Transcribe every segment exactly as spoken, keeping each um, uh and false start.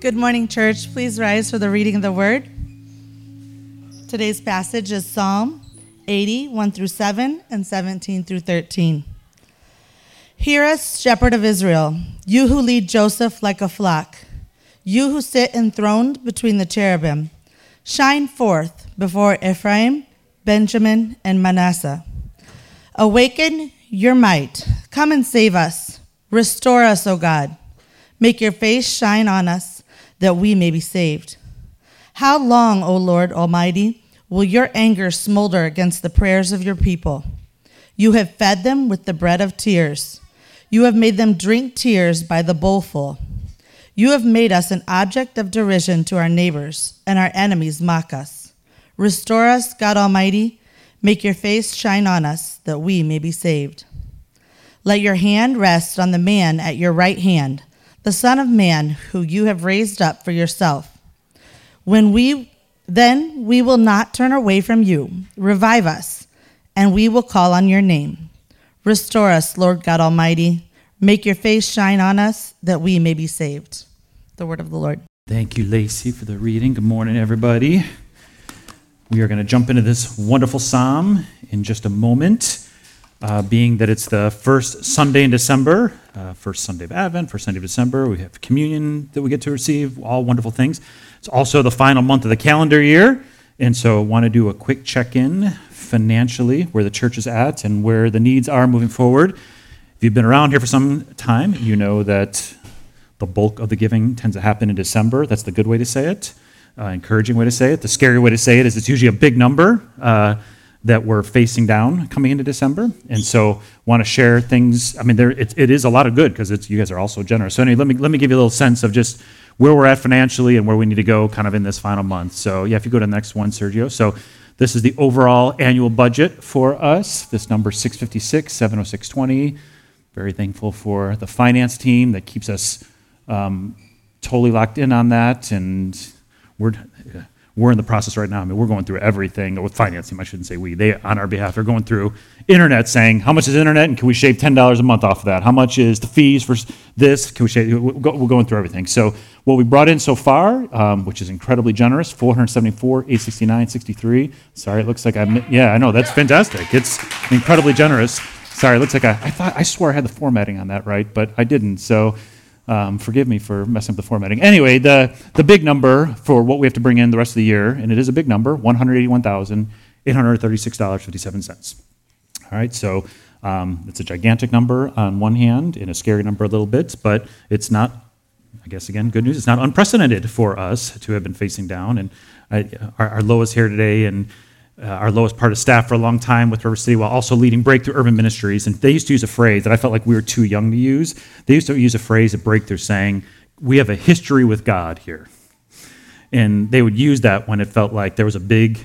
Good morning, church. Please rise for the reading of the word. Today's passage is Psalm eighty, one through seven, and seventeen through thirteen. Hear us, shepherd of Israel, you who lead Joseph like a flock, you who sit enthroned between the cherubim. Shine forth before Ephraim, Benjamin, and Manasseh. Awaken your might. Come and save us. Restore us, O God. Make your face shine on us, that we may be saved. How long, O Lord Almighty, will your anger smolder against the prayers of your people? You have fed them with the bread of tears. You have made them drink tears by the bowlful. You have made us an object of derision to our neighbors, and our enemies mock us. Restore us, God Almighty. Make your face shine on us, that we may be saved. Let your hand rest on the man at your right hand, the Son of Man, who you have raised up for yourself. When we, then we will not turn away from you. Revive us, and we will call on your name. Restore us, Lord God Almighty. Make your face shine on us, that we may be saved. The word of the Lord. Thank you, Lacy, for the reading. Good morning, everybody. We are going to jump into this wonderful psalm in just a moment. Uh, being that it's the first Sunday in December, uh, first Sunday of Advent, first Sunday of December, we have communion that we get to receive, all wonderful things. It's also the final month of the calendar year, and so I want to do a quick check-in financially, where the church is at and where the needs are moving forward. If you've been around here for some time, you know that the bulk of the giving tends to happen in December. That's the good way to say it, uh, encouraging way to say it. The scary way to say it is it's usually a big number, uh, that we're facing down coming into December. And so want to share things. I mean, there it, it is a lot of good because it's you guys are all so generous. So anyway, let me let me give you a little sense of just where we're at financially and where we need to go kind of in this final month. So yeah, if you go to the next one, Sergio. So this is the overall annual budget for us. This number six fifty-six, seven oh six twenty. Very thankful for the finance team that keeps us um, totally locked in on that. And we're... Yeah. We're in the process right now. I mean, we're going through everything with financing. I shouldn't say we. They, on our behalf, are going through internet, saying, how much is internet, and can we shave ten dollars a month off of that? How much is the fees for this? Can we shave? We're going through everything. So what we brought in so far, um, which is incredibly generous, four hundred seventy-four thousand eight hundred sixty-nine dollars and sixty-three cents. Sorry, it looks like I'm, yeah, I know. That's fantastic. It's incredibly generous. Sorry, it looks like I, I thought, I swear I had the formatting on that right, but I didn't. So... Um, forgive me for messing up the formatting. Anyway, the, the big number for what we have to bring in the rest of the year, and it is a big number, one hundred eighty-one thousand eight hundred thirty-six dollars and fifty-seven cents. All right, so um, it's a gigantic number on one hand and a scary number a little bit, but it's not, I guess, again, good news. It's not unprecedented for us to have been facing down. And I, our, our lowest here today and uh, our lowest part of staff for a long time with River City while also leading Breakthrough Urban Ministries. And they used to use a phrase that I felt like we were too young to use. They used to use a phrase at Breakthrough saying, we have a history with God here. And they would use that when it felt like there was a big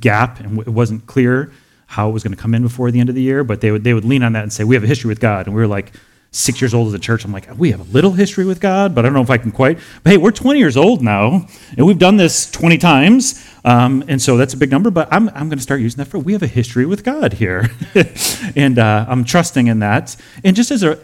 gap and it wasn't clear how it was going to come in before the end of the year. But they would they would lean on that and say, we have a history with God. And we were like six years old as a church. I'm like, we have a little history with God, but I don't know if I can quite. But hey, we're twenty years old now, and we've done this twenty times. Um, and so that's a big number, but I'm I'm going to start using that for we have a history with God here, and uh, I'm trusting in that. And just as a,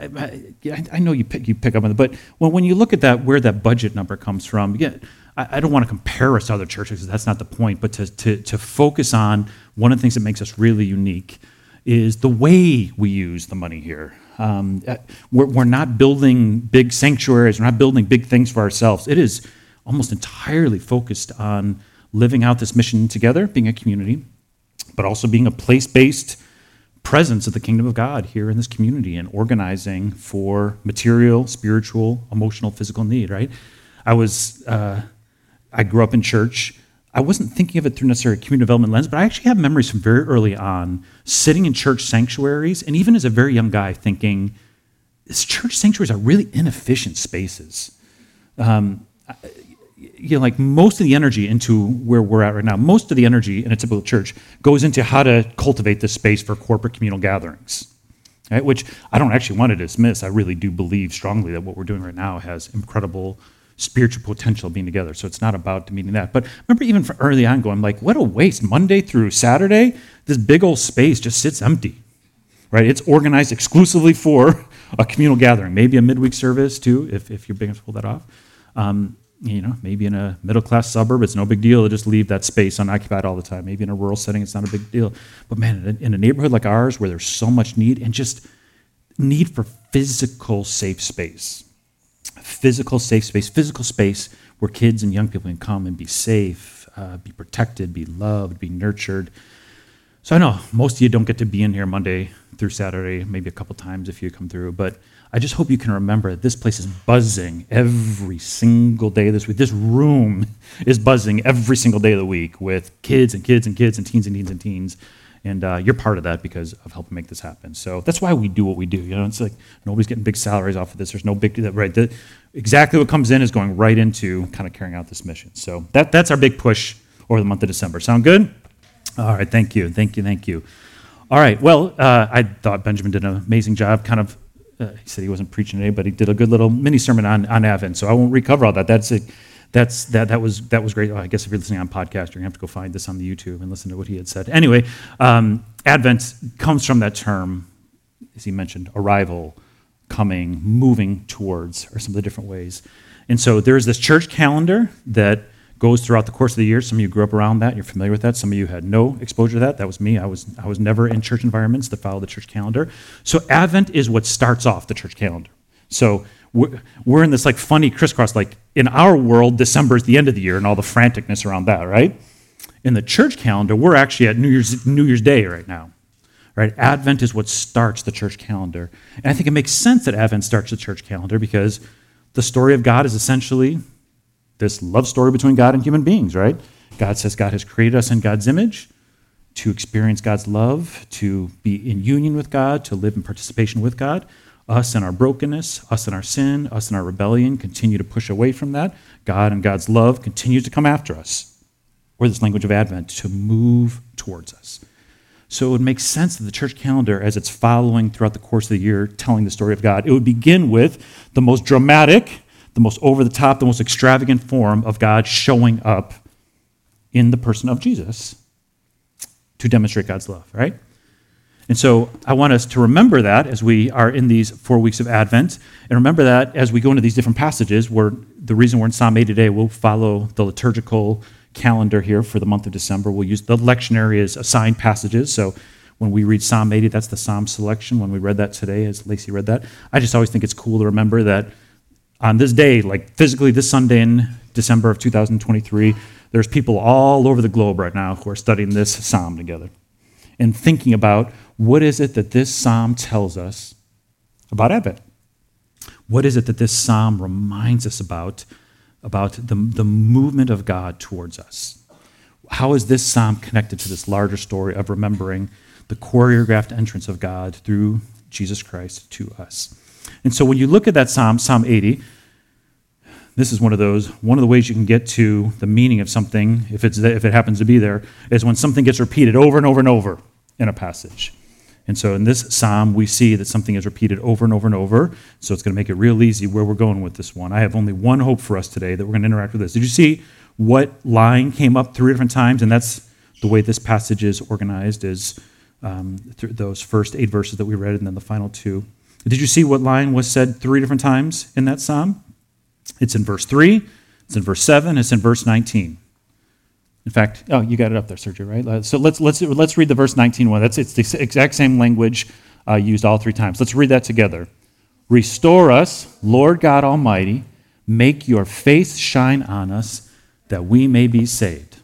I, I know you pick you pick up on it, but when when you look at that, where that budget number comes from, yeah, I, I don't want to compare us to other churches. Because that's not the point, but to to to focus on one of the things that makes us really unique is the way we use the money here. Um, we're we're not building big sanctuaries. We're not building big things for ourselves. It is almost entirely focused on living out this mission together, being a community, but also being a place-based presence of the kingdom of God here in this community and organizing for material, spiritual, emotional, physical need, right? I was, uh, I grew up in church. I wasn't thinking of it through necessarily a community development lens, but I actually have memories from very early on sitting in church sanctuaries and even as a very young guy thinking, these church sanctuaries are really inefficient spaces. Um, I, You know, like most of the energy into where we're at right now, most of the energy in a typical church goes into how to cultivate this space for corporate communal gatherings, right? Which I don't actually want to dismiss. I really do believe strongly that what we're doing right now has incredible spiritual potential being together. So it's not about demeaning that. But remember, even from early on, going like, what a waste. Monday through Saturday, this big old space just sits empty, right? It's organized exclusively for a communal gathering, maybe a midweek service too, if if you're being able to pull that off. Um, you know, maybe in a middle-class suburb, it's no big deal to just leave that space unoccupied all the time. Maybe in a rural setting, it's not a big deal. But man, in a neighborhood like ours where there's so much need and just need for physical safe space, physical safe space, physical space where kids and young people can come and be safe, uh, be protected, be loved, be nurtured. So I know most of you don't get to be in here Monday through Saturday, maybe a couple times if you come through, but I just hope you can remember that this place is buzzing every single day this week. This room is buzzing every single day of the week with kids and kids and kids and teens and teens and teens, and uh, you're part of that because of helping make this happen. So that's why we do what we do. You know, it's like nobody's getting big salaries off of this. There's no big right. The, exactly what comes in is going right into kind of carrying out this mission. So that that's our big push over the month of December. Sound good? All right, thank you, thank you, thank you. All right, well, uh, I thought Benjamin did an amazing job. Kind of, uh, he said he wasn't preaching today, but he did a good little mini sermon on on Advent. So I won't recover all that. That's a, that's that that was that was great. Oh, I guess if you're listening on podcast, you're gonna have to go find this on the YouTube and listen to what he had said. Anyway, um, Advent comes from that term, as he mentioned, arrival, coming, moving towards, or some of the different ways. And so there's this church calendar that goes throughout the course of the year. Some of you grew up around that. You're familiar with that. Some of you had no exposure to that. That was me. I was I was never in church environments that follow the church calendar. So Advent is what starts off the church calendar. So we're, we're in this like funny crisscross. Like in our world, December is the end of the year and all the franticness around that, right? In the church calendar, we're actually at New Year's New Year's Day right now, right? Advent is what starts the church calendar. And I think it makes sense that Advent starts the church calendar because the story of God is essentially this love story between God and human beings, right? God says God has created us in God's image to experience God's love, to be in union with God, to live in participation with God. Us and our brokenness, us and our sin, us and our rebellion continue to push away from that. God and God's love continues to come after us, or this language of Advent, to move towards us. So it would make sense that the church calendar, as it's following throughout the course of the year, telling the story of God, it would begin with the most dramatic, the most over-the-top, the most extravagant form of God showing up in the person of Jesus to demonstrate God's love, right? And so I want us to remember that as we are in these four weeks of Advent, and remember that as we go into these different passages, where the reason we're in Psalm eighty today, we'll follow the liturgical calendar here for the month of December. We'll use the lectionary as assigned passages, so when we read Psalm eighty, that's the Psalm selection. When we read that today, as Lacy read that, I just always think it's cool to remember that on this day, like physically this Sunday in December of two thousand twenty-three, there's people all over the globe right now who are studying this psalm together and thinking about what is it that this psalm tells us about Advent? What is it that this psalm reminds us about, about the, the movement of God towards us? How is this psalm connected to this larger story of remembering the choreographed entrance of God through Jesus Christ to us? And so when you look at that psalm, Psalm eighty, this is one of those, one of the ways you can get to the meaning of something, if it's if it happens to be there, is when something gets repeated over and over and over in a passage. And so in this psalm, we see that something is repeated over and over and over, so it's going to make it real easy where we're going with this one. I have only one hope for us today, that we're going to interact with this. Did you see what line came up three different times? And that's the way this passage is organized, is um, through those first eight verses that we read and then the final two. Did you see what line was said three different times in that psalm? It's in verse three, it's in verse seven, it's in verse nineteen. In fact, oh, you got it up there, Sergio, right? So let's let's let's read the verse nineteen one. That's it's the exact same language uh, used all three times. Let's read that together. Restore us, Lord God Almighty, make your face shine on us, that we may be saved.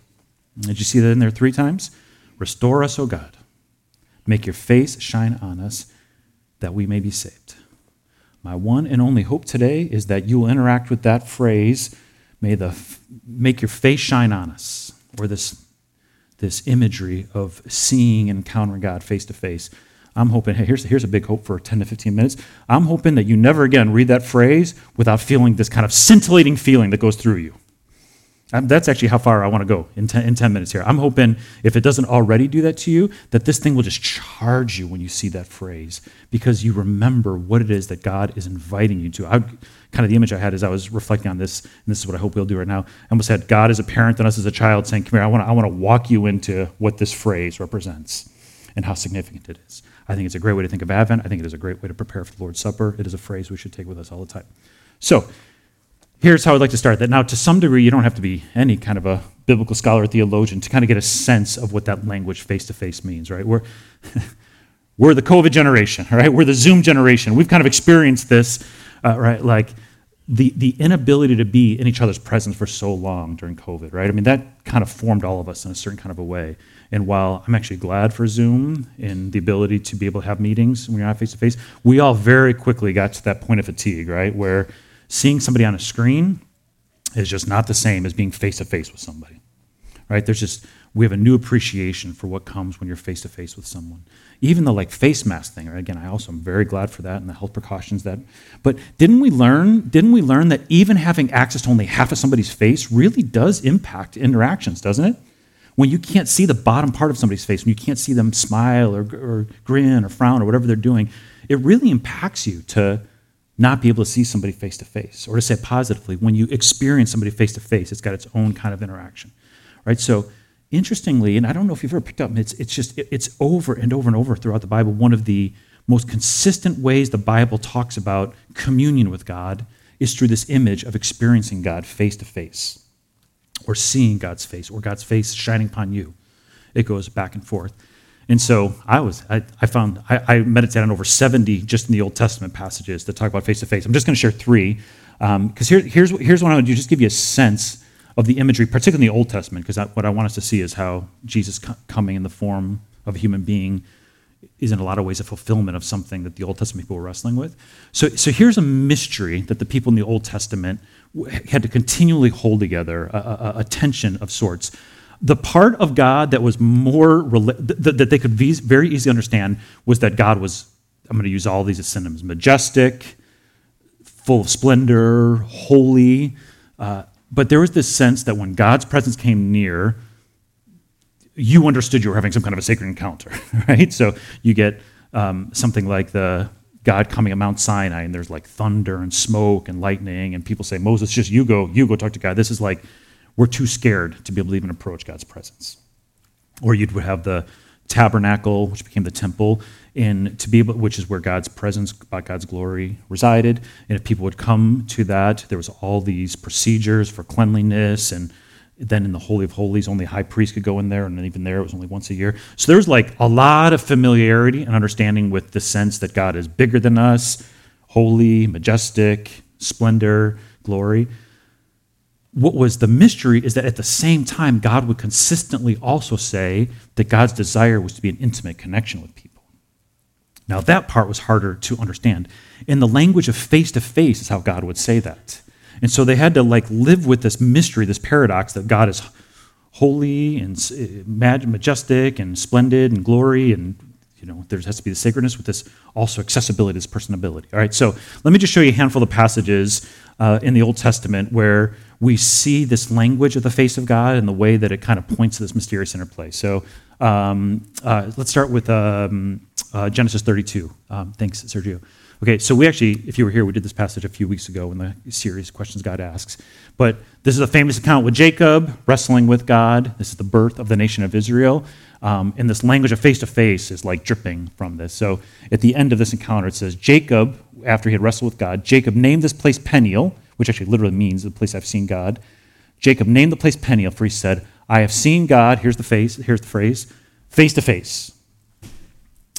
Did you see that in there three times? Restore us, O God, make your face shine on us, that we may be saved. My one and only hope today is that you will interact with that phrase, may the f- make your face shine on us, or this, this imagery of seeing and encountering God face to face. I'm hoping, hey, here's, here's a big hope for ten to fifteen minutes. I'm hoping that you never again read that phrase without feeling this kind of scintillating feeling that goes through you. I'm, that's actually how far I want to go in ten, in ten minutes here. I'm hoping, if it doesn't already do that to you, that this thing will just charge you when you see that phrase, because you remember what it is that God is inviting you to. I, kind of the image I had as I was reflecting on this, and this is what I hope we'll do right now, I almost had God as a parent and us as a child saying, come here, I want to, I want to walk you into what this phrase represents and how significant it is. I think it's a great way to think of Advent. I think it is a great way to prepare for the Lord's Supper. It is a phrase we should take with us all the time. So here's how I'd like to start that. Now, to some degree, you don't have to be any kind of a biblical scholar or theologian to kind of get a sense of what that language face-to-face means, right? We're we're the COVID generation, right? We're the Zoom generation. We've kind of experienced this, uh, right? Like the the inability to be in each other's presence for so long during COVID, right? I mean, that kind of formed all of us in a certain kind of a way. And while I'm actually glad for Zoom and the ability to be able to have meetings when you're not face-to-face, we all very quickly got to that point of fatigue, right? Where seeing somebody on a screen is just not the same as being face-to-face with somebody, right? There's just, we have a new appreciation for what comes when you're face-to-face with someone. Even the like face mask thing, right? Again, I also am very glad for that and the health precautions that, but didn't we learn, didn't we learn that even having access to only half of somebody's face really does impact interactions, doesn't it? When you can't see the bottom part of somebody's face, when you can't see them smile or, or grin or frown or whatever they're doing, it really impacts you to not be able to see somebody face-to-face. Or to say it positively, when you experience somebody face-to-face, it's got its own kind of interaction, right? So interestingly, and I don't know if you've ever picked up, it's it's just, it's over and over and over throughout the Bible, one of the most consistent ways the Bible talks about communion with God is through this image of experiencing God face-to-face. Or seeing God's face, or God's face shining upon you. It goes back and forth. And so I was, I, I found, I, I meditated on over seventy just in the Old Testament passages that talk about face-to-face. I'm just going to share three, um, because here, here's, here's what I want to do, just give you a sense of the imagery, particularly in the Old Testament, because what I want us to see is how Jesus coming in the form of a human being is in a lot of ways a fulfillment of something that the Old Testament people were wrestling with. So, so here's a mystery that the people in the Old Testament had to continually hold together, a, a, a tension of sorts. The part of God that was more, that they could very easily understand was that God was, I'm going to use all these as synonyms, majestic, full of splendor, holy. Uh, but there was this sense that when God's presence came near, you understood you were having some kind of a sacred encounter, right? So you get um, something like the God coming at Mount Sinai, and there's like thunder and smoke and lightning, and people say, Moses, just you go, you go talk to God. This is like, we're too scared to be able to even approach God's presence. Or you'd have the tabernacle, which became the temple, and to be able, which is where God's presence, God's glory resided. And if people would come to that, there was all these procedures for cleanliness and then in the Holy of Holies, only high priest could go in there, and even there, it was only once a year. So there's like a lot of familiarity and understanding with the sense that God is bigger than us, holy, majestic, splendor, glory. What was the mystery is that at the same time, God would consistently also say that God's desire was to be an intimate connection with people. Now that part was harder to understand. In the language of face-to-face is how God would say that. And so they had to like live with this mystery, this paradox that God is holy and majestic and splendid and glory, and you know there has to be the sacredness with this also accessibility, this personability. All right, so let me just show you a handful of passages uh, in the Old Testament where we see this language of the face of God and the way that it kind of points to this mysterious interplay. So um, uh, let's start with um, uh, Genesis thirty-two. Um, thanks, Sergio. Okay, so we actually, if you were here, we did this passage a few weeks ago in the series Questions God Asks. But this is a famous account with Jacob wrestling with God. This is the birth of the nation of Israel. Um, and this language of face-to-face is like dripping from this. So at the end of this encounter, it says, Jacob, after he had wrestled with God, Jacob named this place Peniel, which actually literally means the place I've seen God. Jacob named the place Peniel, for he said, I have seen God, here's the face, here's the phrase, face-to-face,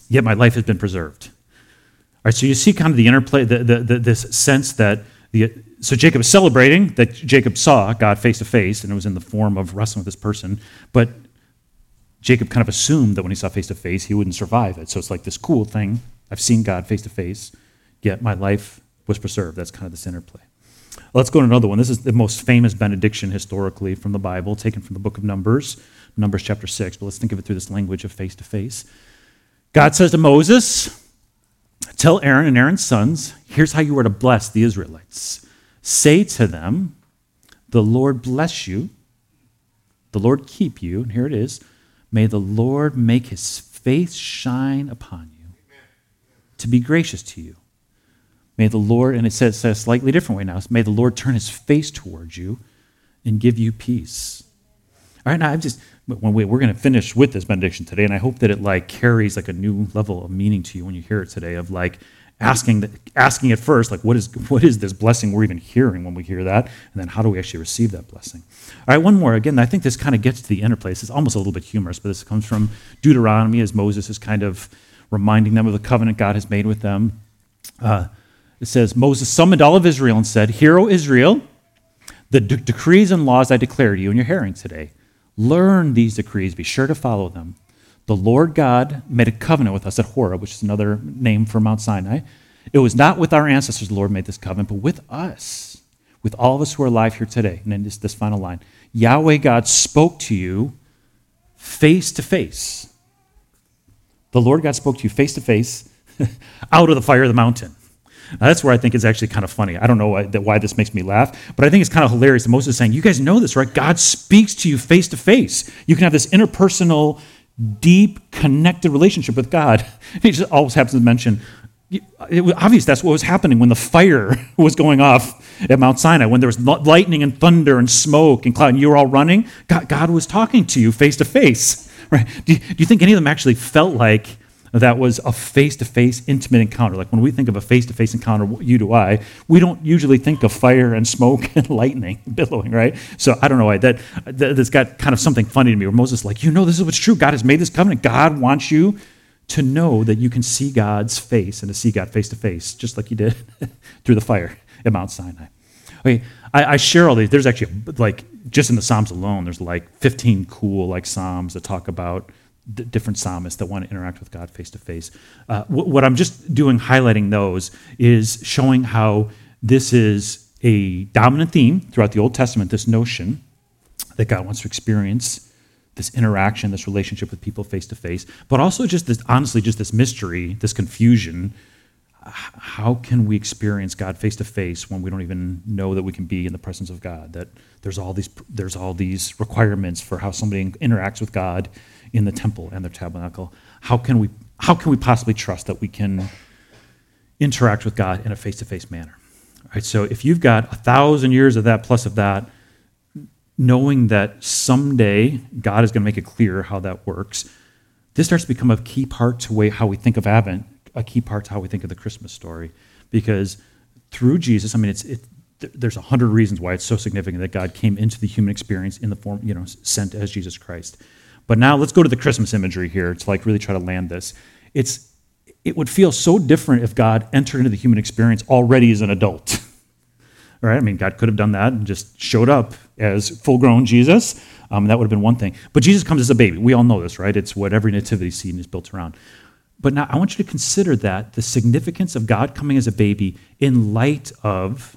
yet my life has been preserved. All right, so you see kind of the interplay, the, the, the, this sense that, the so Jacob is celebrating that Jacob saw God face to face, and it was in the form of wrestling with this person, but Jacob kind of assumed that when he saw face to face, he wouldn't survive it. So it's like this cool thing, I've seen God face to face, yet my life was preserved. That's kind of this interplay. Let's go to another one. This is the most famous benediction historically from the Bible, taken from the book of Numbers, Numbers chapter six, but let's think of it through this language of face to face. God says to Moses, tell Aaron and Aaron's sons, here's how you are to bless the Israelites. Say to them, the Lord bless you, the Lord keep you, and here it is, may the Lord make his face shine upon you, to be gracious to you. May the Lord, and it says, it says a slightly different way now, may the Lord turn his face towards you and give you peace. All right, now I've just... When we, we're going to finish with this benediction today, and I hope that it like carries like a new level of meaning to you when you hear it today of like asking the, asking at first, like, what is what is this blessing we're even hearing when we hear that? And then how do we actually receive that blessing? All right, one more. Again, I think this kind of gets to the interplay. It's almost a little bit humorous, but this comes from Deuteronomy as Moses is kind of reminding them of the covenant God has made with them. Uh, it says, Moses summoned all of Israel and said, "Hear, O Israel, the de- decrees and laws I declare to you in your hearing today. Learn these decrees. Be sure to follow them. The Lord God made a covenant with us at Horeb," which is another name for Mount Sinai. "It was not with our ancestors the Lord made this covenant, but with us, with all of us who are alive here today." And then this, this final line, "Yahweh God spoke to you face to face." The Lord God spoke to you face to face out of the fire of the mountain. Now, that's where I think it's actually kind of funny. I don't know why, why this makes me laugh, but I think it's kind of hilarious that Moses is saying, you guys know this, right? God speaks to you face to face. You can have this interpersonal, deep, connected relationship with God. He just always happens to mention, it was obvious that's what was happening when the fire was going off at Mount Sinai, when there was lightning and thunder and smoke and cloud and you were all running. God, God was talking to you face to face, right? Do you, do you think any of them actually felt like that was a face-to-face intimate encounter? Like when we think of a face-to-face encounter, you to I, we don't usually think of fire and smoke and lightning billowing, right? So I don't know why that, that that's got kind of something funny to me where Moses is like, you know, this is what's true. God has made this covenant. God wants you to know that you can see God's face and to see God face-to-face, just like he did through the fire at Mount Sinai. Okay, I, I share all these. There's actually, like, just in the Psalms alone, there's like fifteen cool, like, Psalms that talk about different psalmists that want to interact with God face to face. What I'm just doing, highlighting those, is showing how this is a dominant theme throughout the Old Testament, this notion that God wants to experience this interaction, this relationship with people face to face, but also just this, honestly, just this mystery, this confusion. How can we experience God face to face when we don't even know that we can be in the presence of God? That there's all these there's all these requirements for how somebody interacts with God in the temple and their tabernacle. How can we how can we possibly trust that we can interact with God in a face-to-face manner? All right, so if you've got a thousand years of that plus of that, knowing that someday God is going to make it clear how that works, this starts to become a key part to way how we think of Advent, a key part to how we think of the Christmas story, because through Jesus, I mean, it's it, there's a hundred reasons why it's so significant that God came into the human experience in the form, you know, sent as Jesus Christ. But now let's go to the Christmas imagery here to like really try to land this. It's it would feel so different if God entered into the human experience already as an adult. All right? I mean, God could have done that and just showed up as full-grown Jesus. Um, that would have been one thing. But Jesus comes as a baby. We all know this, right? It's what every nativity scene is built around. But now I want you to consider that the significance of God coming as a baby in light of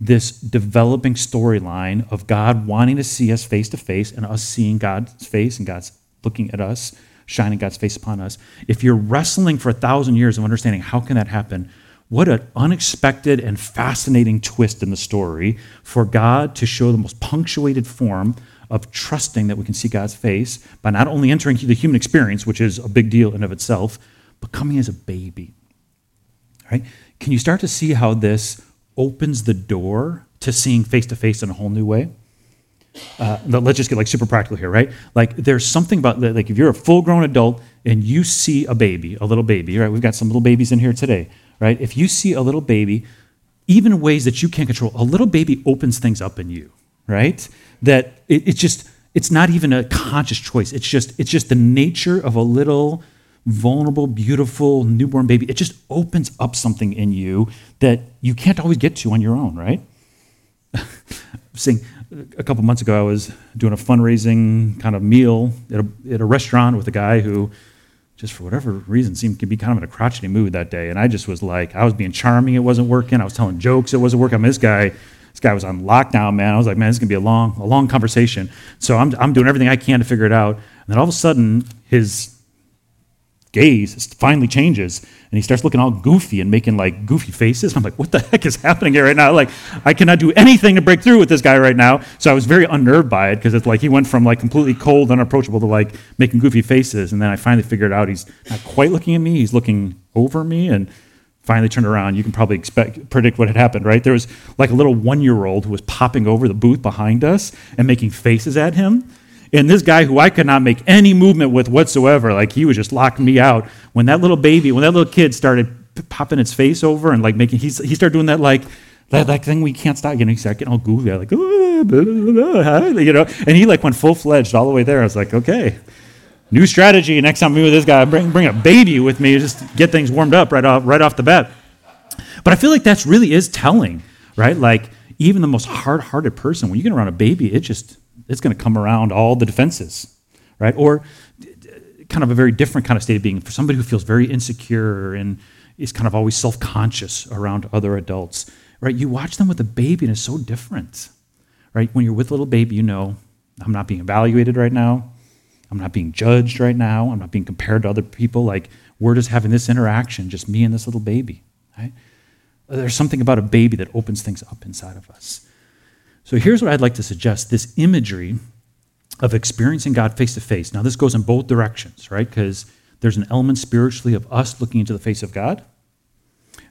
this developing storyline of God wanting to see us face to face and us seeing God's face and God's looking at us, shining God's face upon us. If you're wrestling for a thousand years of understanding how can that happen, what an unexpected and fascinating twist in the story for God to show the most punctuated form of trusting that we can see God's face by not only entering the human experience, which is a big deal in and of itself, but coming as a baby. All right? Can you start to see how this opens the door to seeing face-to-face in a whole new way? Uh, let's just get like super practical here, right? Like there's something about, like if you're a full-grown adult and you see a baby, a little baby, right? We've got some little babies in here today, right? If you see a little baby, even in ways that you can't control, a little baby opens things up in you, right? That it, it's just, it's not even a conscious choice. It's just, it's just the nature of a little vulnerable, beautiful, newborn baby. It just opens up something in you that you can't always get to on your own, right? I'm saying a couple months ago, I was doing a fundraising kind of meal at a, at a restaurant with a guy who just for whatever reason seemed to be kind of in a crotchety mood that day. And I just was like, I was being charming. It wasn't working. I was telling jokes. It wasn't working. I mean, this guy... This guy was on lockdown, man. I was like, man, this is going to be a long a long conversation. So I'm I'm doing everything I can to figure it out. And then all of a sudden, his gaze finally changes, and he starts looking all goofy and making, like, goofy faces. And I'm like, what the heck is happening here right now? Like, I cannot do anything to break through with this guy right now. So I was very unnerved by it because it's like he went from, like, completely cold, unapproachable to, like, making goofy faces. And then I finally figured out he's not quite looking at me. He's looking over me, and finally turned around. You can probably expect predict what had happened, right? There was like a little one-year-old who was popping over the booth behind us and making faces at him. And this guy who I could not make any movement with whatsoever, like he was just locking me out. When that little baby, when that little kid started popping its face over and like making, he's, he started doing that like, that, that thing we can't stop. You know, he's like getting all goofy, like, blah, blah, blah, you know, and he like went full-fledged all the way there. I was like, okay, new strategy. Next time I'm with this guy, bring bring a baby with me, just get things warmed up right off right off the bat. But I feel like that really is telling, right? Like even the most hard-hearted person, when you get around a baby, it just, it's going to come around all the defenses, right? Or kind of a very different kind of state of being for somebody who feels very insecure and is kind of always self-conscious around other adults, right? You watch them with a baby and it's so different, right? When you're with a little baby, you know, I'm not being evaluated right now. I'm not being judged right now. I'm not being compared to other people. Like we're just having this interaction, just me and this little baby, right? There's something about a baby that opens things up inside of us. So here's what I'd like to suggest, this imagery of experiencing God face-to-face. Now, this goes in both directions, right? Because there's an element spiritually of us looking into the face of God,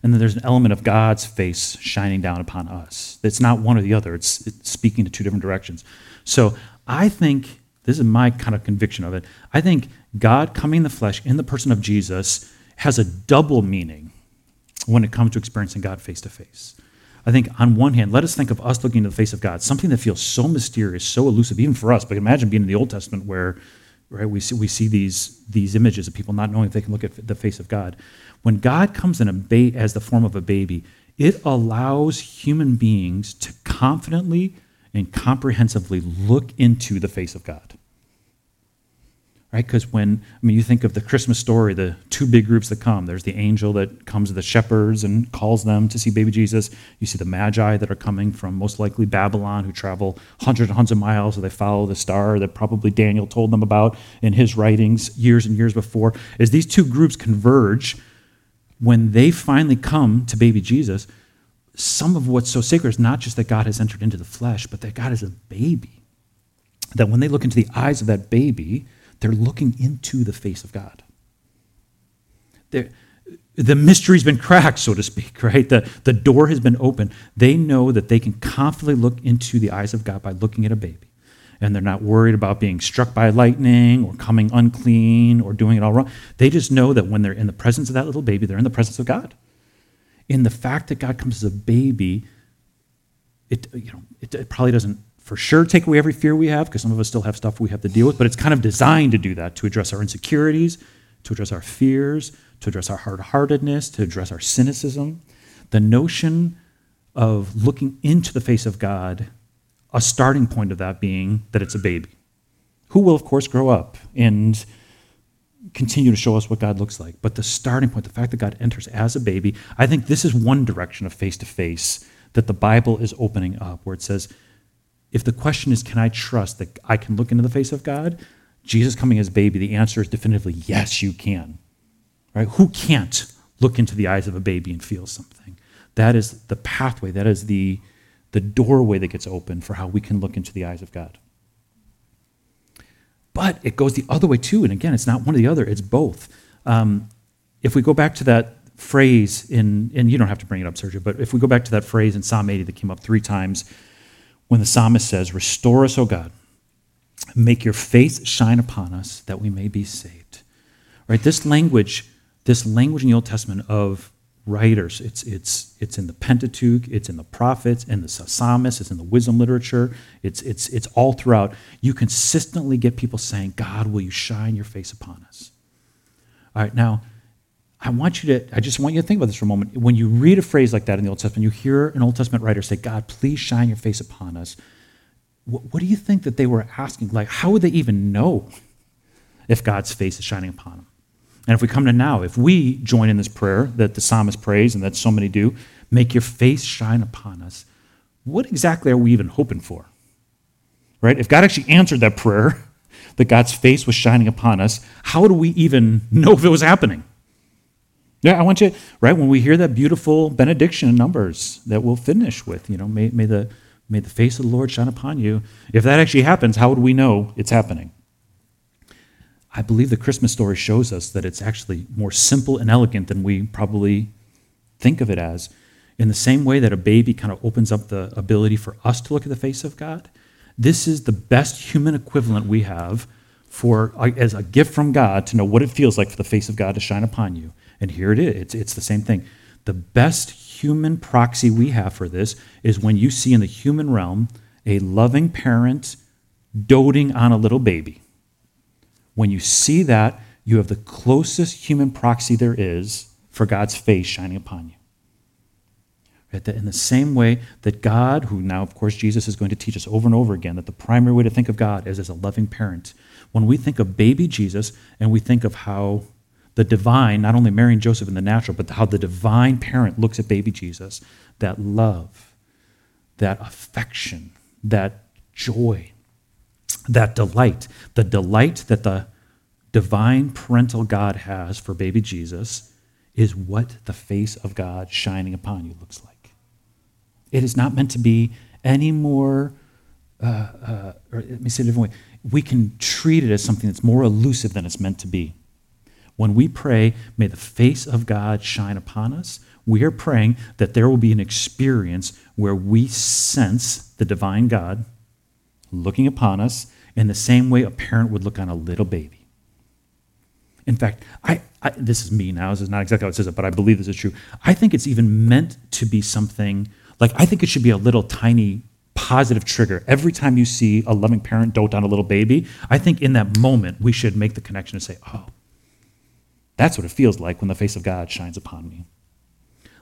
and then there's an element of God's face shining down upon us. It's not one or the other. It's, it's speaking to two different directions. So I think, this is my kind of conviction of it, I think God coming in the flesh in the person of Jesus has a double meaning when it comes to experiencing God face-to-face. I think on one hand, let us think of us looking into the face of God, something that feels so mysterious, so elusive, even for us. But imagine being in the Old Testament where, right, we see, we see these, these images of people not knowing if they can look at the face of God. When God comes in a ba- as the form of a baby, it allows human beings to confidently and comprehensively look into the face of God. Right? Because when, I mean, you think of the Christmas story, the two big groups that come. There's the angel that comes to the shepherds and calls them to see baby Jesus. You see the magi that are coming from most likely Babylon, who travel hundreds and hundreds of miles, so they follow the star that probably Daniel told them about in his writings years and years before. As these two groups converge, when they finally come to baby Jesus, some of what's so sacred is not just that God has entered into the flesh, but that God is a baby. That when they look into the eyes of that baby, they're looking into the face of God. They're, the mystery's been cracked, so to speak, right? The, the door has been opened. They know that they can confidently look into the eyes of God by looking at a baby. And they're not worried about being struck by lightning or coming unclean or doing it all wrong. They just know that when they're in the presence of that little baby, they're in the presence of God. In the fact that God comes as a baby, it, you know, it, it probably doesn't for sure take away every fear we have, because some of us still have stuff we have to deal with, but it's kind of designed to do that, to address our insecurities, to address our fears, to address our hard-heartedness, to address our cynicism. The notion of looking into the face of God, a starting point of that being that it's a baby, who will, of course, grow up and continue to show us what God looks like. But the starting point, the fact that God enters as a baby, I think this is one direction of face-to-face that the Bible is opening up, where it says, if the question is, can I trust that I can look into the face of God? Jesus coming as baby, the answer is definitively, yes, you can. Right? Who can't look into the eyes of a baby and feel something? That is the pathway. That is the, the doorway that gets open for how we can look into the eyes of God. But it goes the other way too. And again, it's not one or the other. It's both. Um, if we go back to that phrase in, and you don't have to bring it up, Sergio, but if we go back to that phrase in Psalm eighty that came up three times, when the psalmist says, restore us, O God, make your face shine upon us that we may be saved. Right? This language, this language in the Old Testament of writers, it's it's it's in the Pentateuch, it's in the prophets, in the psalmists, it's in the wisdom literature, it's it's it's all throughout. You consistently get people saying, God, will you shine your face upon us? All right, now I want you to, I just want you to think about this for a moment. When you read a phrase like that in the Old Testament, you hear an Old Testament writer say, God, please shine your face upon us. What, what do you think that they were asking? Like, how would they even know if God's face is shining upon them? And if we come to now, if we join in this prayer that the psalmist prays and that so many do, make your face shine upon us, what exactly are we even hoping for? Right? If God actually answered that prayer, that God's face was shining upon us, how do we even know if it was happening? Yeah, I want you, right, when we hear that beautiful benediction in Numbers that we'll finish with, you know, may, may the may the face of the Lord shine upon you. If that actually happens, how would we know it's happening? I believe the Christmas story shows us that it's actually more simple and elegant than we probably think of it as. In the same way that a baby kind of opens up the ability for us to look at the face of God, this is the best human equivalent we have for, as a gift from God, to know what it feels like for the face of God to shine upon you. And here it is. It's, it's the same thing. The best human proxy we have for this is when you see in the human realm a loving parent doting on a little baby. When you see that, you have the closest human proxy there is for God's face shining upon you. Right? That in the same way that God, who now, of course, Jesus is going to teach us over and over again, that the primary way to think of God is as a loving parent. When we think of baby Jesus and we think of how the divine, not only Mary and Joseph in the natural, but how the divine parent looks at baby Jesus, that love, that affection, that joy, that delight, the delight that the divine parental God has for baby Jesus is what the face of God shining upon you looks like. It is not meant to be any more, uh, uh, or let me say it a different way. We can treat it as something that's more elusive than it's meant to be. When we pray, may the face of God shine upon us, we are praying that there will be an experience where we sense the divine God looking upon us in the same way a parent would look on a little baby. In fact, I, I this is me now. This is not exactly how it says it, but I believe this is true. I think it's even meant to be something, like I think it should be a little tiny positive trigger. Every time you see a loving parent dote on a little baby, I think in that moment we should make the connection and say, oh, that's what it feels like when the face of God shines upon me.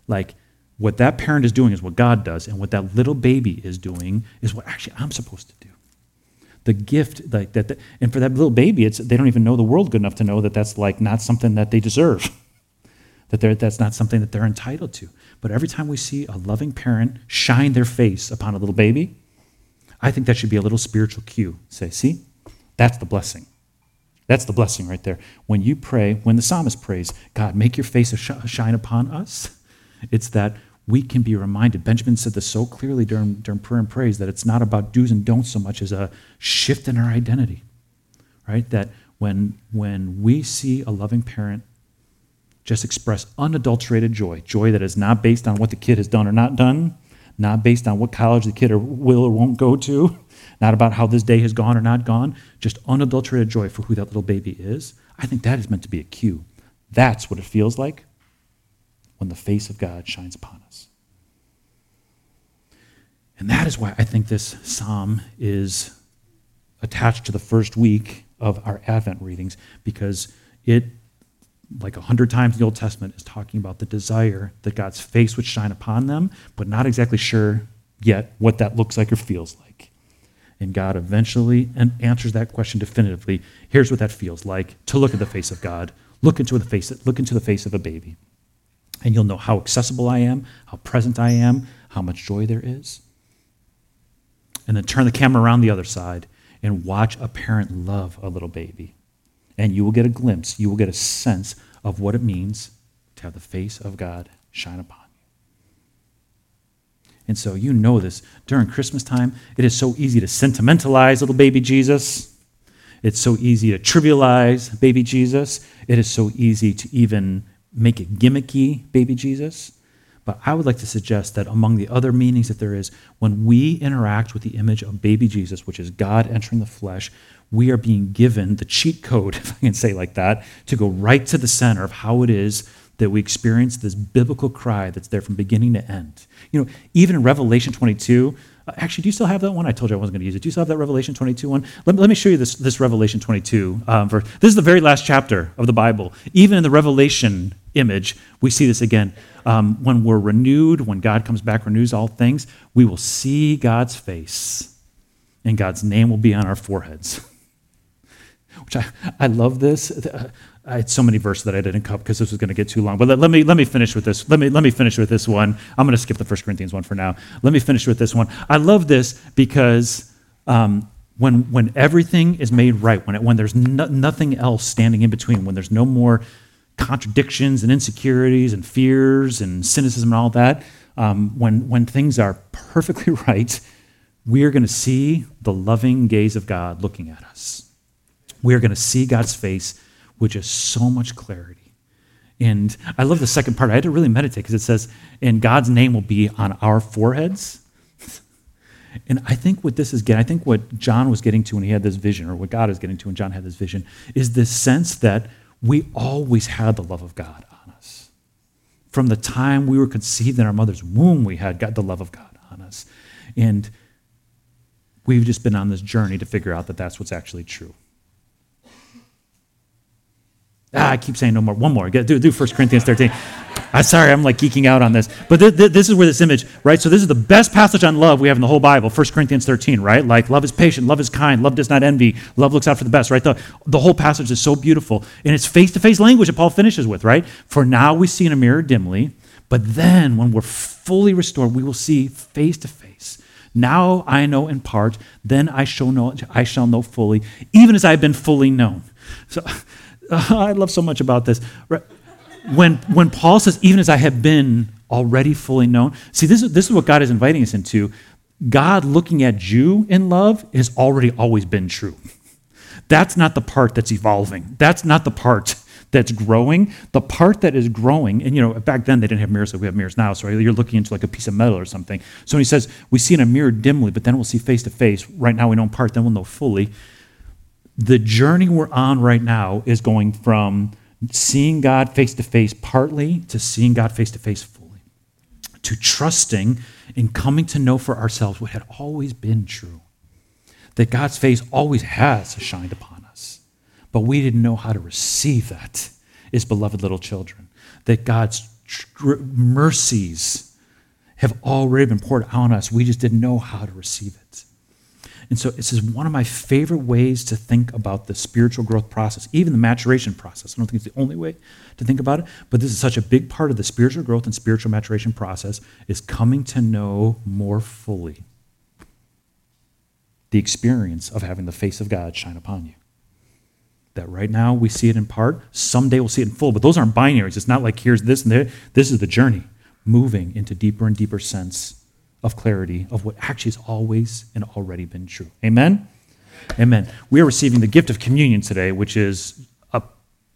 Like, what that parent is doing is what God does, and what that little baby is doing is what actually I'm supposed to do. The gift, like that, the, and for that little baby, it's they don't even know the world good enough to know that that's like not something that they deserve, that they're, that's not something that they're entitled to. But every time we see a loving parent shine their face upon a little baby, I think that should be a little spiritual cue. Say, see, that's the blessing. That's the blessing right there. When you pray, when the psalmist prays, God, make your face shine upon us, it's that we can be reminded. Benjamin said this so clearly during, during prayer and praise, that it's not about do's and don'ts so much as a shift in our identity, right? That when, when we see a loving parent just express unadulterated joy, joy that is not based on what the kid has done or not done, not based on what college the kid or will or won't go to, not about how this day has gone or not gone, just unadulterated joy for who that little baby is, I think that is meant to be a cue. That's what it feels like when the face of God shines upon us. And that is why I think this psalm is attached to the first week of our Advent readings, because it, like a hundred times in the Old Testament, is talking about the desire that God's face would shine upon them, but not exactly sure yet what that looks like or feels like. And God eventually answers that question definitively. Here's what that feels like, to look at the face of God, look into the face, look into the face of a baby. And you'll know how accessible I am, how present I am, how much joy there is. And then turn the camera around the other side and watch a parent love a little baby. And you will get a glimpse, you will get a sense of what it means to have the face of God shine upon you. And so you know this. During Christmas time, it is so easy to sentimentalize little baby Jesus. It's so easy to trivialize baby Jesus. It is so easy to even make it gimmicky, baby Jesus. But I would like to suggest that among the other meanings that there is, when we interact with the image of baby Jesus, which is God entering the flesh, we are being given the cheat code, if I can say like that, to go right to the center of how it is that we experience this biblical cry that's there from beginning to end. You know, even in Revelation twenty-two, actually, do you still have that one? I told you I wasn't going to use it. Do you still have that Revelation twenty-two one? Let, let me show you this, this Revelation twenty-two um, verse. This is the very last chapter of the Bible. Even in the Revelation image, we see this again. Um, when we're renewed, when God comes back, renews all things, we will see God's face, and God's name will be on our foreheads. Which I, I love this. I had so many verses that I didn't cut because this was going to get too long. But let, let me let me finish with this. Let me let me finish with this one. I'm going to skip the First Corinthians one for now. Let me finish with this one. I love this because um, when when everything is made right, when it, when there's no, nothing else standing in between, when there's no more contradictions and insecurities and fears and cynicism and all that, um, when when things are perfectly right, we are going to see the loving gaze of God looking at us. We are going to see God's face with just so much clarity. And I love the second part. I had to really meditate because it says, and God's name will be on our foreheads. And I think what this is getting, I think what John was getting to when he had this vision, or what God is getting to when John had this vision, is this sense that we always had the love of God on us. From the time we were conceived in our mother's womb, we had got the love of God on us. And we've just been on this journey to figure out that that's what's actually true. Ah, I keep saying no more. One more. Do, do First Corinthians thirteen. I'm sorry, I'm like geeking out on this. But th- th- this is where this image, right? So this is the best passage on love we have in the whole Bible, First Corinthians thirteen, right? Like love is patient, love is kind, love does not envy, love looks out for the best, right? The, the whole passage is so beautiful. And it's face-to-face language that Paul finishes with, right? For now we see in a mirror dimly, but then when we're fully restored, we will see face-to-face. Now I know in part, then I shall know, I shall know fully, even as I have been fully known. So I love so much about this. When when Paul says, even as I have been already fully known, see, this is, this is what God is inviting us into. God looking at you in love has already always been true. That's not the part that's evolving. That's not the part that's growing. The part that is growing, and you know, back then they didn't have mirrors, so we have mirrors now, so you're looking into like a piece of metal or something. So when he says, we see in a mirror dimly, but then we'll see face to face. Right now we know in part, then we'll know fully. The journey we're on right now is going from seeing God face-to-face partly to seeing God face-to-face fully, to trusting and coming to know for ourselves what had always been true, that God's face always has shined upon us, but we didn't know how to receive that as beloved little children, that God's tr- mercies have already been poured out on us. We just didn't know how to receive it. And so this is one of my favorite ways to think about the spiritual growth process, even the maturation process. I don't think it's the only way to think about it, but this is such a big part of the spiritual growth and spiritual maturation process is coming to know more fully the experience of having the face of God shine upon you. That right now we see it in part, someday we'll see it in full, but those aren't binaries. It's not like here's this and there. This is the journey, moving into deeper and deeper sense of clarity of what actually has always and already been true. Amen? Amen. We are receiving the gift of communion today, which is a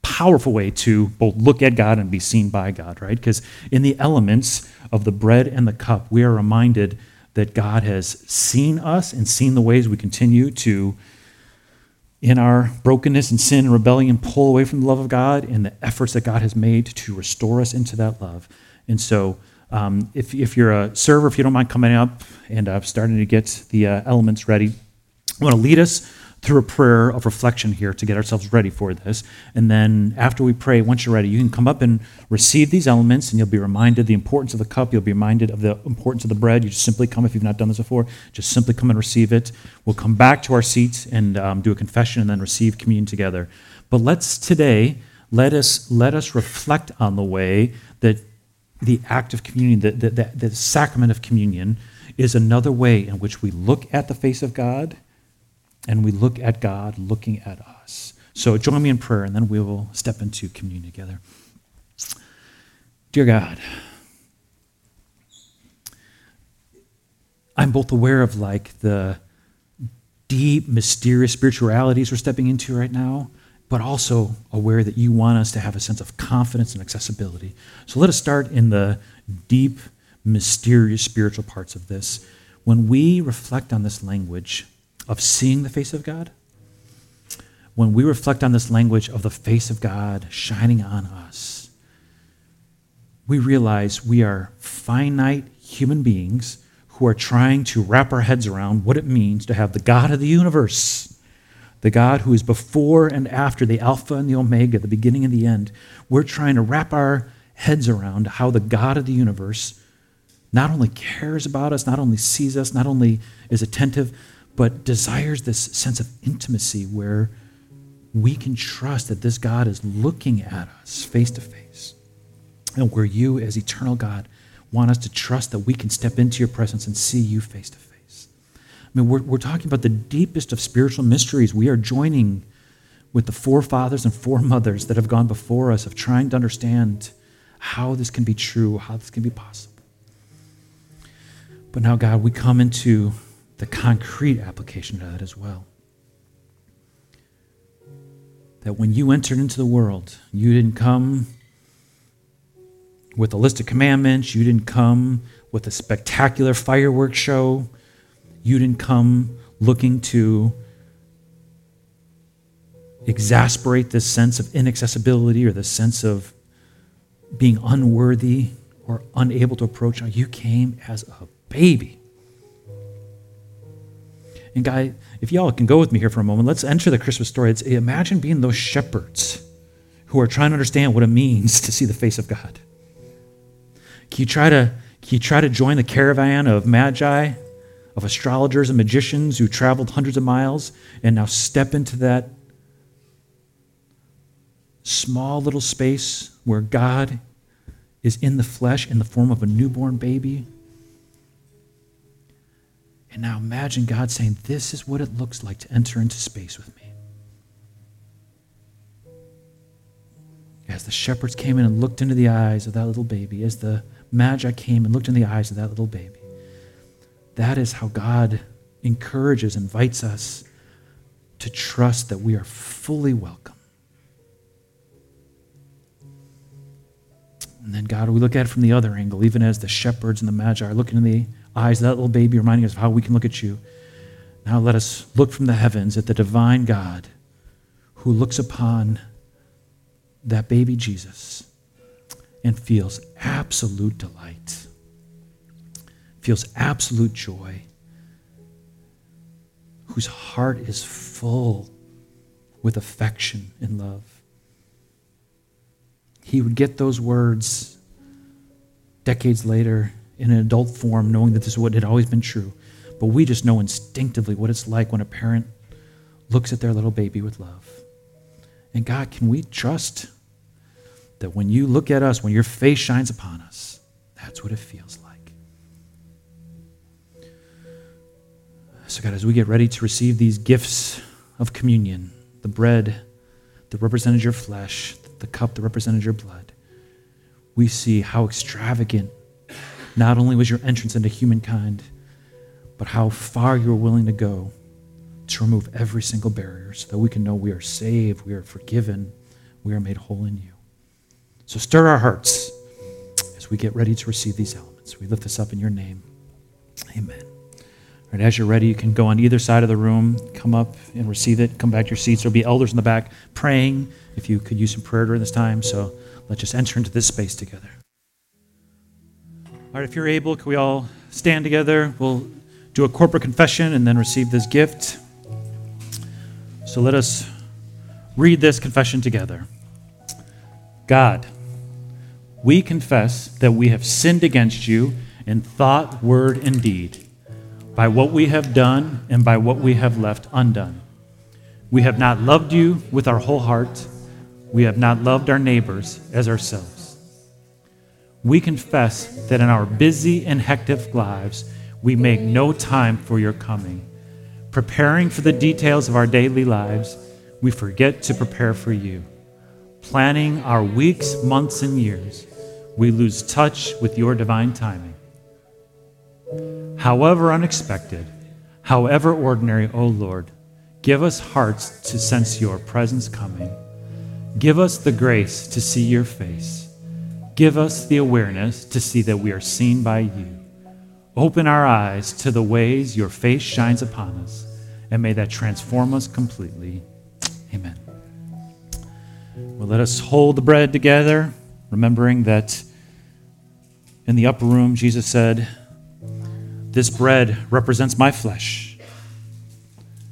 powerful way to both look at God and be seen by God, right? Because in the elements of the bread and the cup, we are reminded that God has seen us and seen the ways we continue to, in our brokenness and sin and rebellion, pull away from the love of God and the efforts that God has made to restore us into that love. And so, Um, if, if you're a server, if you don't mind coming up and uh, starting to get the uh, elements ready, I want to lead us through a prayer of reflection here to get ourselves ready for this. And then after we pray, once you're ready, you can come up and receive these elements, and you'll be reminded the importance of the cup. You'll be reminded of the importance of the bread. You just simply come, if you've not done this before, just simply come and receive it. We'll come back to our seats and um, do a confession and then receive communion together. But let's today, let us let us reflect on the way that the act of communion, the, the, the, the sacrament of communion, is another way in which we look at the face of God and we look at God looking at us. So join me in prayer, and then we will step into communion together. Dear God, I'm both aware of like the deep, mysterious spiritualities we're stepping into right now, but also aware that you want us to have a sense of confidence and accessibility. So let us start in the deep, mysterious spiritual parts of this. When we reflect on this language of seeing the face of God, when we reflect on this language of the face of God shining on us, we realize we are finite human beings who are trying to wrap our heads around what it means to have the God of the universe, the God who is before and after, the Alpha and the Omega, the beginning and the end. We're trying to wrap our heads around how the God of the universe not only cares about us, not only sees us, not only is attentive, but desires this sense of intimacy where we can trust that this God is looking at us face to face, and where you, as eternal God, want us to trust that we can step into your presence and see you face to face. I mean, we're, we're talking about the deepest of spiritual mysteries. We are joining with the forefathers and foremothers that have gone before us of trying to understand how this can be true, how this can be possible. But now, God, we come into the concrete application of that as well. That when you entered into the world, you didn't come with a list of commandments. You didn't come with a spectacular fireworks show. You didn't come looking to exasperate this sense of inaccessibility or this sense of being unworthy or unable to approach. You came as a baby. And guy, if y'all can go with me here for a moment, let's enter the Christmas story. It's, imagine being those shepherds who are trying to understand what it means to see the face of God. Can you try to, can you try to join the caravan of magi, of astrologers and magicians who traveled hundreds of miles, and now step into that small little space where God is in the flesh in the form of a newborn baby? And now imagine God saying, this is what it looks like to enter into space with me. As the shepherds came in and looked into the eyes of that little baby, as the magi came and looked in the eyes of that little baby, that is how God encourages, invites us to trust that we are fully welcome. And then, God, we look at it from the other angle, even as the shepherds and the magi are looking in the eyes of that little baby, reminding us of how we can look at you. Now let us look from the heavens at the divine God who looks upon that baby Jesus and feels absolute delight, feels absolute joy, whose heart is full with affection and love. He would get those words decades later in an adult form, knowing that this is what had always been true. But we just know instinctively what it's like when a parent looks at their little baby with love. And God, can we trust that when you look at us, when your face shines upon us, that's what it feels like? So God, as we get ready to receive these gifts of communion, the bread that represented your flesh, the cup that represented your blood, we see how extravagant not only was your entrance into humankind, but how far you were willing to go to remove every single barrier so that we can know we are saved, we are forgiven, we are made whole in you. So stir our hearts as we get ready to receive these elements. We lift this up in your name. Amen. All right, as you're ready, you can go on either side of the room, come up and receive it, come back to your seats. There'll be elders in the back praying if you could use some prayer during this time. So let's just enter into this space together. All right, if you're able, can we all stand together? We'll do a corporate confession and then receive this gift. So let us read this confession together. God, we confess that we have sinned against you in thought, word, and deed, by what we have done and by what we have left undone. We have not loved you with our whole heart. We have not loved our neighbors as ourselves. We confess that in our busy and hectic lives, we make no time for your coming. Preparing for the details of our daily lives, we forget to prepare for you. Planning our weeks, months, and years, we lose touch with your divine timing. However unexpected, however ordinary, O Lord, give us hearts to sense your presence coming. Give us the grace to see your face. Give us the awareness to see that we are seen by you. Open our eyes to the ways your face shines upon us, and may that transform us completely. Amen. Well, let us hold the bread together, remembering that in the upper room, Jesus said, this bread represents my flesh.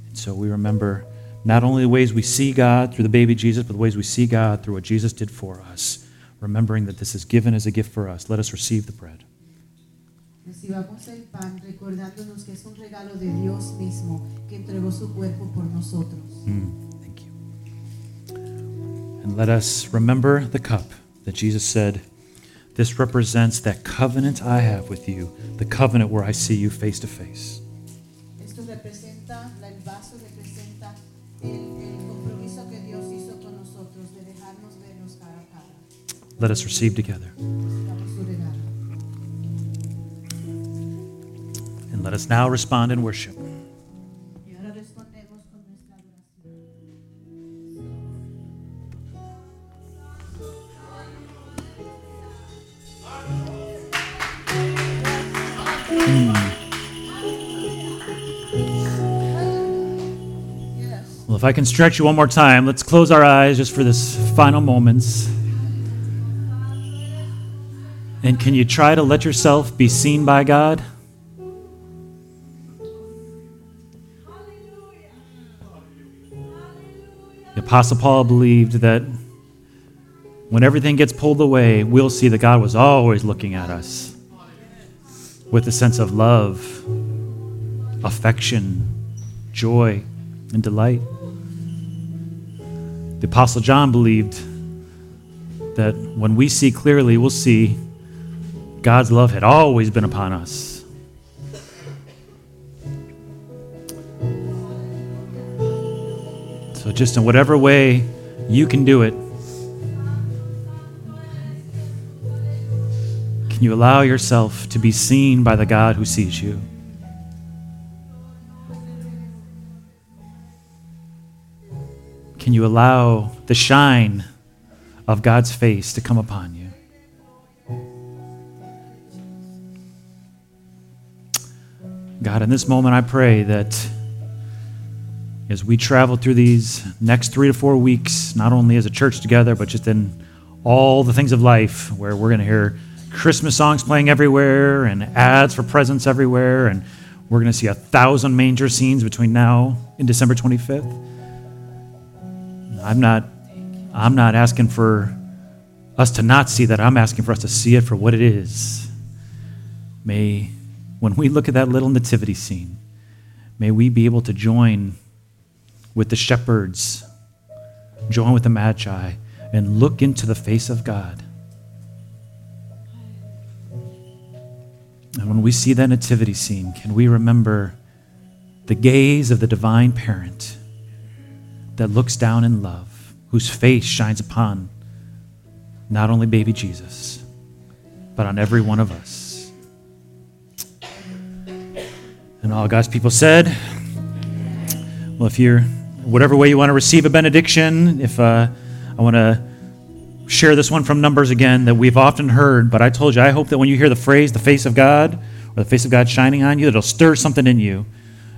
And so we remember not only the ways we see God through the baby Jesus, but the ways we see God through what Jesus did for us, remembering that this is given as a gift for us. Let us receive the bread. Recibamos el pan, recordándonos que es un regalo de Dios mismo, que entregó su cuerpo por nosotros. Mm, thank you. And let us remember the cup that Jesus said, this represents that covenant I have with you, the covenant where I see you face to face. Esto representa, el vaso representa el compromiso que Dios hizo con nosotros de dejarnos vernos cara a cara. Let us receive together. And let us now respond in worship. Well, if I can stretch you one more time, let's close our eyes just for this final moments. And can you try to let yourself be seen by God? The Apostle Paul believed that when everything gets pulled away, we'll see that God was always looking at us with a sense of love, affection, joy, and delight. The Apostle John believed that when we see clearly, we'll see God's love had always been upon us. So just in whatever way you can do it, can you allow yourself to be seen by the God who sees you? Can you allow the shine of God's face to come upon you? God, in this moment, I pray that as we travel through these next three to four weeks, not only as a church together, but just in all the things of life, where we're going to hear Christmas songs playing everywhere and ads for presents everywhere, and we're going to see a thousand manger scenes between now and December twenty-fifth. I'm not, I'm not asking for us to not see that. I'm asking for us to see it for what it is. May... When we look at that little nativity scene, may we be able to join with the shepherds, join with the magi, and look into the face of God. And when we see that nativity scene, can we remember the gaze of the divine parent that looks down in love, whose face shines upon not only baby Jesus, but on every one of us. And all God's people said, well, if you're, whatever way you want to receive a benediction, if uh, I want to share this one from Numbers again that we've often heard, but I told you, I hope that when you hear the phrase, the face of God, or the face of God shining on you, it'll stir something in you.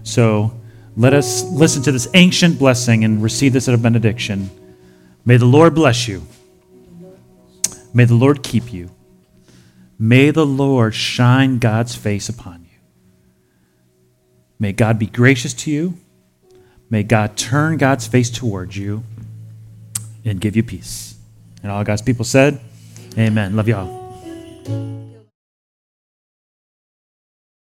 So let us listen to this ancient blessing and receive this as a benediction. May the Lord bless you. May the Lord keep you. May the Lord shine God's face upon you. May God be gracious to you. May God turn God's face towards you and give you peace. And all God's people said, amen. Love y'all.